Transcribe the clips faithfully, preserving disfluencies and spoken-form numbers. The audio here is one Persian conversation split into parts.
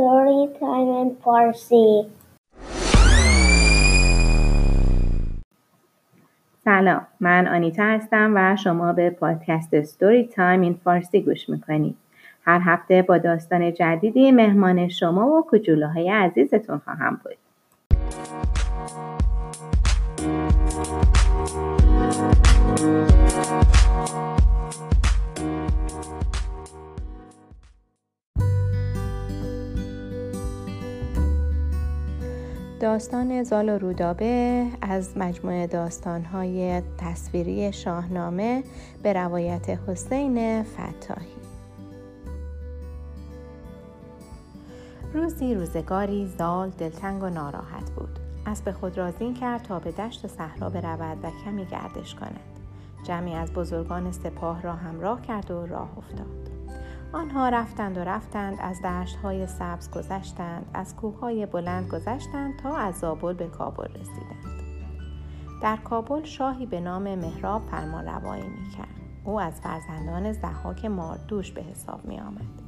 story time in Parsi. سلام، من آنیتا هستم و شما به پادکست ستوری تایم این فارسی گوش میکنید. هر هفته با داستان جدیدی مهمان شما و کوچولوهای عزیزتون خواهم بود. داستان زال و رودابه از مجموعه داستان‌های تصویری شاهنامه به روایت حسین فتاحی. روزی روزگاری زال دلتنگ و ناراحت بود. اسب خود را زین کرد تا به دشت صحرا برود و کمی گردش کند. جمعی از بزرگان سپاه را همراه کرد و راه افتاد. آنها رفتند و رفتند، از دشت‌های سبز گذشتند، از کوه‌های بلند گذشتند تا از زابل به کابل رسیدند. در کابل شاهی به نام مهراب فرمانروایی می‌کرد. او از فرزندان ضحاک ماردوش به حساب می‌آمد،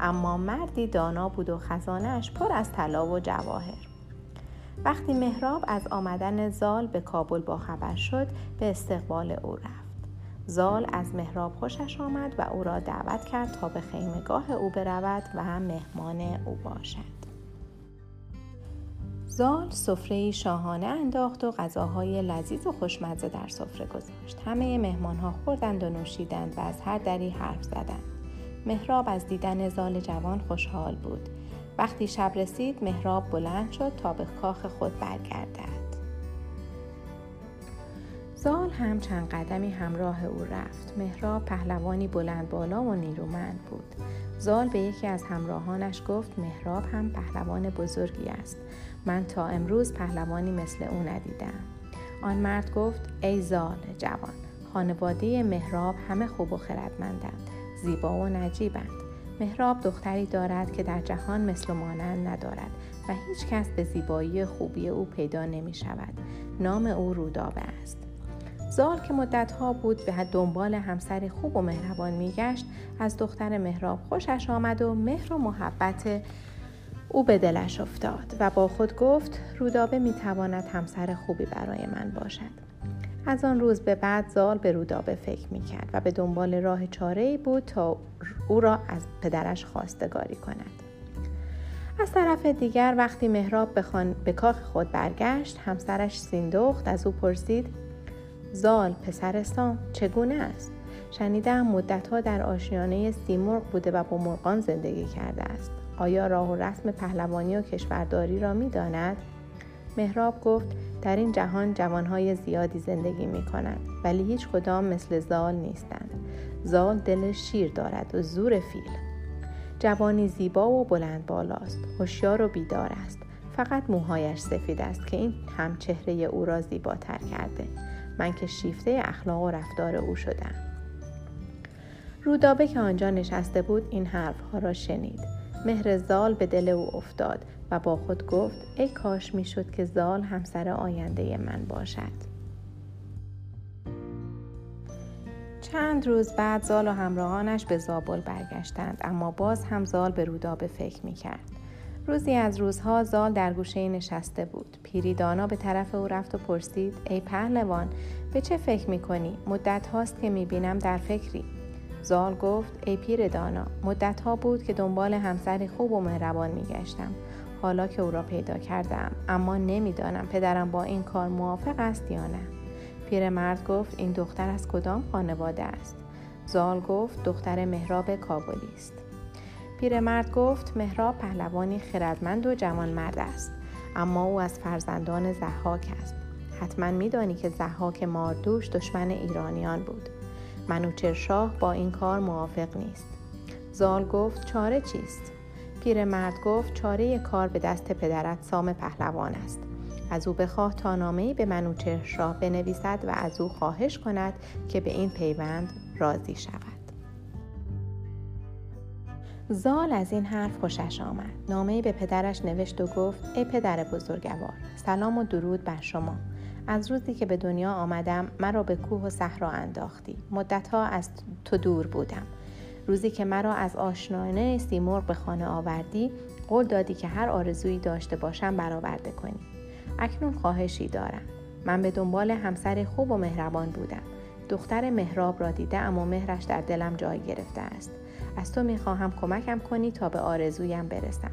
اما مردی دانا بود و خزانه‌اش پر از طلا و جواهر. وقتی مهراب از آمدن زال به کابل باخبر شد، به استقبال او رفت. زال از مهراب خوشش آمد و او را دعوت کرد تا به خیمه‌گاه او برود و مهمان او باشد. زال سفره‌ای شاهانه انداخت و غذاهای لذیذ و خوشمزه در سفره گذاشت. همه مهمان‌ها خوردند و نوشیدند و از هر دری حرف زدند. مهراب از دیدن زال جوان خوشحال بود. وقتی شب رسید، مهراب بلند شد تا به کاخ خود برگردد. زال هم چند قدمی همراه او رفت. مهراب پهلوانی بلند بالا و نیرومند بود. زال به یکی از همراهانش گفت: مهراب هم پهلوان بزرگی است. من تا امروز پهلوانی مثل او ندیدم. آن مرد گفت: ای زال جوان، خانواده مهراب همه خوب و خردمندند، زیبا و نجیبند. مهراب دختری دارد که در جهان مثل و مانند ندارد و هیچ کس به زیبایی خوبی او پیدا نمی شود. نام او رودابه است. زال که مدتها بود به دنبال همسر خوب و مهربان میگشت، از دختر مهراب خوشش آمد و مهر و محبت او به دلش افتاد و با خود گفت: رودابه میتواند همسر خوبی برای من باشد. از آن روز به بعد زال به رودابه فکر میکرد و به دنبال راه چاره‌ای بود تا او را از پدرش خواستگاری کند. از طرف دیگر وقتی مهراب به, خان... به کاخ خود برگشت، همسرش سیندخت از او پرسید: زال پسر سام چگونه است؟ شنیدم مدتها در آشیانه سیمرغ بوده و با مرغان زندگی کرده است. آیا راه و رسم پهلوانی و کشورداری را می داند؟ مهراب گفت: در این جهان جوانهای زیادی زندگی می کنند، ولی هیچ کدام مثل زال نیستند. زال دل شیر دارد و زور فیل. جوانی زیبا و بلند بالاست، هوشیار و بیدار است. فقط موهایش سفید است که این هم چهره او را زیباتر کرده. من که شیفته اخلاق و رفتار او شدم. رودابه که آنجا نشسته بود این حرفها را شنید. مهر زال به دل او افتاد و با خود گفت: ای کاش می شد که زال همسر آینده من باشد. چند روز بعد زال و همراهانش به زابل برگشتند، اما باز هم زال به رودابه فکر می کرد. روزی از روزها زال در گوشه نشسته بود. پیری دانا به طرف او رفت و پرسید: ای پهلوان، به چه فکر میکنی؟ مدت هاست که میبینم در فکری. زال گفت: ای پیر دانا، مدت ها بود که دنبال همسری خوب و مهربان میگشتم. حالا که او را پیدا کردم، اما نمیدانم پدرم با این کار موافق است یا نه. پیر مرد گفت: این دختر از کدام خانواده است؟ زال گفت: دختر مهراب کابلی است. پیرمرد گفت: مهراب پهلوانی خردمند و جوانمرد است، اما او از فرزندان ضحاک است. حتما میدانی که ضحاک ماردوش دشمن ایرانیان بود. منوچهر شاه با این کار موافق نیست. زال گفت: چاره چیست؟ پیرمرد گفت: چاره کار به دست پدرت سام پهلوان است. از او بخواه تا نامه‌ای به منوچهر شاه بنویسد و از او خواهش کند که به این پیوند راضی شود. زال از این حرف خوشش آمد. نامه‌ای به پدرش نوشت و گفت: ای پدر بزرگوار، سلام و درود بر شما. از روزی که به دنیا آمدم، مرا به کوه و صحرا انداختی. مدت‌ها از تو دور بودم. روزی که مرا از آشنانه سیمرغ به خانه آوردی، قول دادی که هر آرزویی داشته باشم برآورده کنی. اکنون خواهشی دارم. من به دنبال همسر خوب و مهربان بودم. دختر مهراب را دیده، اما مهرش در دلم جای گرفته است. از تو میخواهم کمکم کنی تا به آرزویم برسم.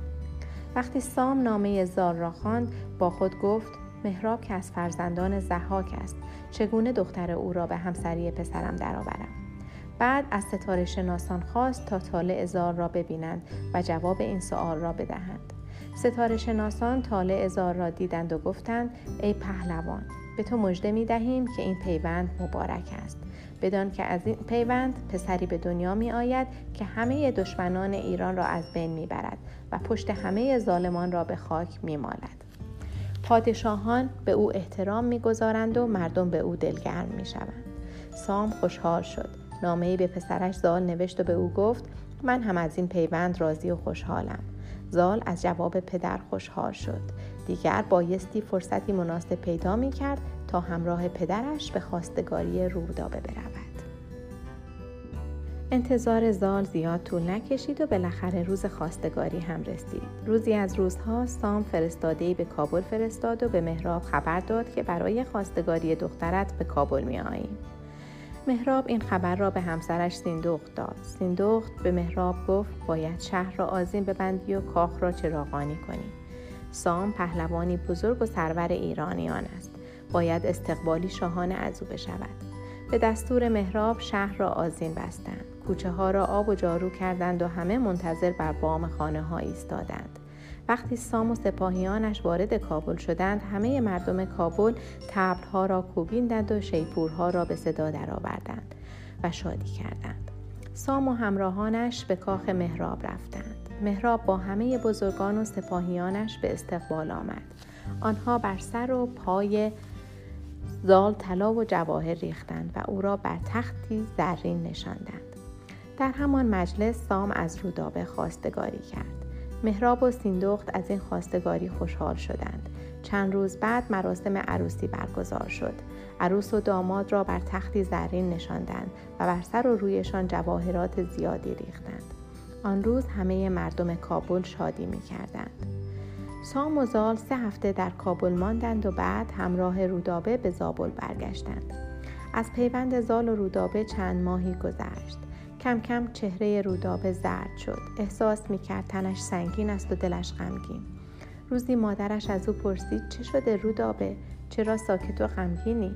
وقتی سام نامه زال را خواند، با خود گفت: مهراب که از فرزندان ضحاک است، چگونه دختر او را به همسری پسرم درآورم؟ بعد از ستاره شناسان خواست تا طالع زال را ببینند و جواب این سؤال را بدهند. ستاره شناسان طالع زال را دیدند و گفتند: ای پهلوان، به تو مژده می دهیم که این پیوند مبارک است. بدان که از این پیوند پسری به دنیا می آید که همه دشمنان ایران را از بین می برد و پشت همه ظالمان را به خاک می مالد. پادشاهان به او احترام می گذارند و مردم به او دلگرم می شوند. سام خوشحال شد. نامه‌ای به پسرش زال نوشت و به او گفت: من هم از این پیوند راضی و خوشحالم. زال از جواب پدر خوشحال شد. دیگر بایستی فرصتی مناسب پیدا می کرد تا همراه پدرش به خواستگاری رودابه برود. انتظار زال زیاد طول نکشید و بالاخره روز خواستگاری هم رسید. روزی از روزها سام فرستاده‌ای به کابل فرستاد و به مهراب خبر داد که برای خواستگاری دخترت به کابل می‌آییم. مهراب این خبر را به همسرش سیندخت داد. سیندخت به مهراب گفت: باید شهر را آذین ببندی و کاخ را چراغانی کنی. سام پهلوانی بزرگ و سرور ایرانیان است. باید استقبالی شاهانه از او بشود. به دستور مهراب شهر را آذین بستند. کوچه ها را آب و جارو کردند و همه منتظر بر بام خانه ها ایستادند. وقتی سام و سپاهیانش وارد کابل شدند، همه مردم کابل طبل‌ها را کوبیدند و شیپورها را به صدا درآوردند و شادی کردند. سام و همراهانش به کاخ مهراب رفتند. مهراب با همه بزرگان و سپاهیانش به استقبال آمد. آنها بر سر و پای زال طلا و جواهر ریختند و او را بر تختی زرین نشاندند. در همان مجلس سام از رودابه خواستگاری کرد. مهراب و سیندخت از این خواستگاری خوشحال شدند. چند روز بعد مراسم عروسی برگزار شد. عروس و داماد را بر تختی زرین نشاندند و بر سر و رویشان جواهرات زیادی ریختند. آن روز همه مردم کابل شادی می‌کردند. سام و زال سه هفته در کابل ماندند و بعد همراه رودابه به زابل برگشتند. از پیوند زال و رودابه چند ماهی گذشت. کم کم چهره رودابه زرد شد. احساس میکرد تنش سنگین است و دلش غمگین. روزی مادرش از او پرسید: چه شده رودابه؟ چرا ساکت و غمگینی؟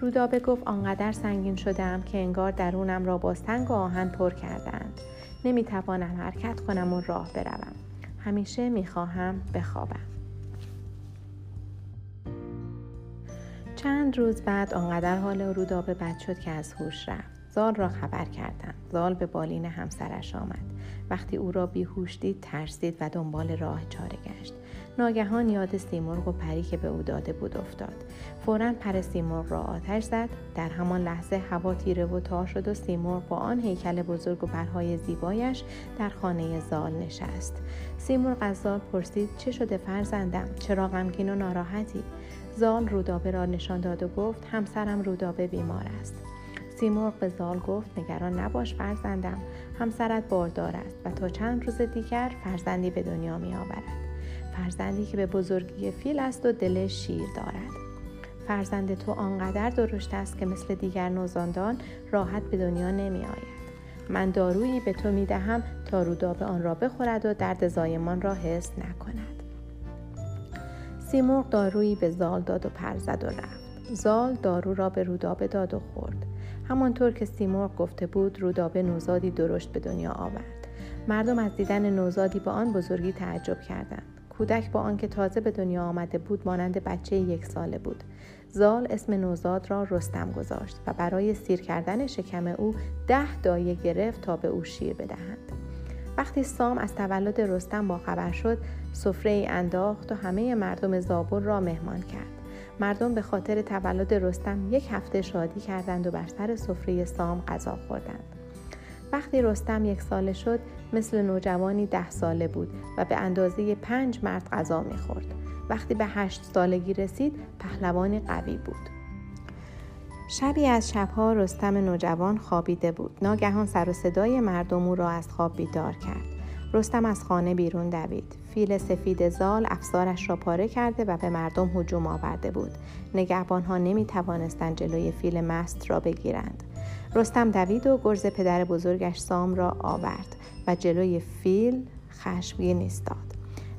رودابه گفت: آنقدر سنگین شدم که انگار درونم را با سنگ و آهن پر کردند. نمیتوانم حرکت کنم و راه بروم. همیشه میخواهم بخوابم. چند روز بعد آنقدر حال رودابه بد شد که از هوش رفت. زال را خبر کردند. زال به بالین همسرش آمد. وقتی او را بیهوش دید ترسید و دنبال راه چاره گشت. ناگهان یاد سیمرغ و پری که به او داده بود افتاد. فوراً پر سیمرغ را آتش زد. در همان لحظه هوا تیره و تار شد و سیمرغ با آن هیکل بزرگ و پرهای زیبایش در خانه زال نشست. سیمرغ از زال پرسید: چه شده فرزندم؟ چرا غمگین و ناراحتی؟ زال رودابه را نشان داد و گفت: همسرم رودابه بیمار است. سیمرغ به زال گفت: نگران نباش فرزندم، همسرت باردار است و تا چند روز دیگر فرزندی به دنیا می آورد. فرزندی که به بزرگی فیل است و دل شیر دارد. فرزند تو آنقدر درشت است که مثل دیگر نوزادان راحت به دنیا نمی آید. من دارویی به تو می دهم تا رودابه آن را بخورد و درد زایمان را حس نکند. سیمرغ دارویی به زال داد و پر زد و رفت. زال دارو را به رودابه داد و خورد. همانطور که سیمرغ گفته بود رودابه نوزادی درشت به دنیا آورد. مردم از دیدن نوزادی با آن بزرگی تعجب کردند. کودک با آنکه تازه به دنیا آمده بود مانند بچه یک ساله بود. زال اسم نوزاد را رستم گذاشت و برای سیر کردن شکم او ده دایه گرفت تا به او شیر بدهند. وقتی سام از تولد رستم باخبر شد سفره‌ای انداخت و همه مردم زابل را مهمان کرد. مردم به خاطر تولد رستم یک هفته شادی کردند و بر سر سفره سام غذا خوردند. وقتی رستم یک ساله شد مثل نوجوانی ده ساله بود و به اندازه پنج مرد غذا می‌خورد. وقتی به هشت سالگی رسید پهلوانی قوی بود. شبی از شبها رستم نوجوان خوابیده بود. ناگهان سر و صدای مردم او را از خواب بیدار کرد. رستم از خانه بیرون دوید. فیل سفید زال افسارش را پاره کرده و به مردم هجوم آورده بود. نگهبانها نمی توانستند جلوی فیل مست را بگیرند. رستم دوید و گرز پدر بزرگش سام را آورد و جلوی فیل خشمگین ایستاد.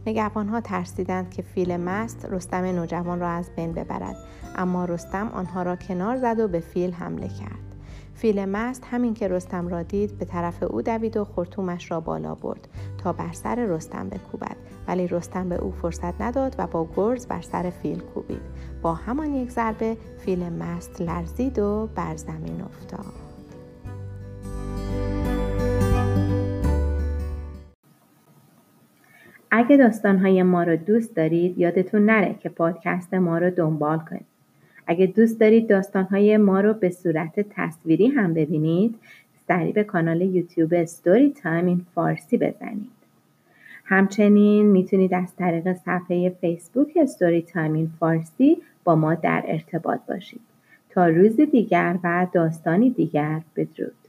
نگهبانها ترسیدند که فیل مست رستم نوجوان را از بین ببرد، اما رستم آنها را کنار زد و به فیل حمله کرد. فیل مست همین که رستم را دید به طرف او دوید و خرطومش را بالا برد تا بر سر رستم بکوبد، ولی رستم به او فرصت نداد و با گرز بر سر فیل کوبید. با همان یک ضربه فیل مست لرزید و بر زمین افتاد. اگه داستان‌های ما رو دوست دارید، یادتون نره که پادکست ما رو دنبال کنید. اگه دوست دارید داستان‌های ما رو به صورت تصویری هم ببینید، سریع به کانال یوتیوب استوری تایم این فارسی بزنید. همچنین میتونید از طریق صفحه فیسبوک استوری تایم این فارسی با ما در ارتباط باشید. تا روز دیگر و داستانی دیگر، بدرود.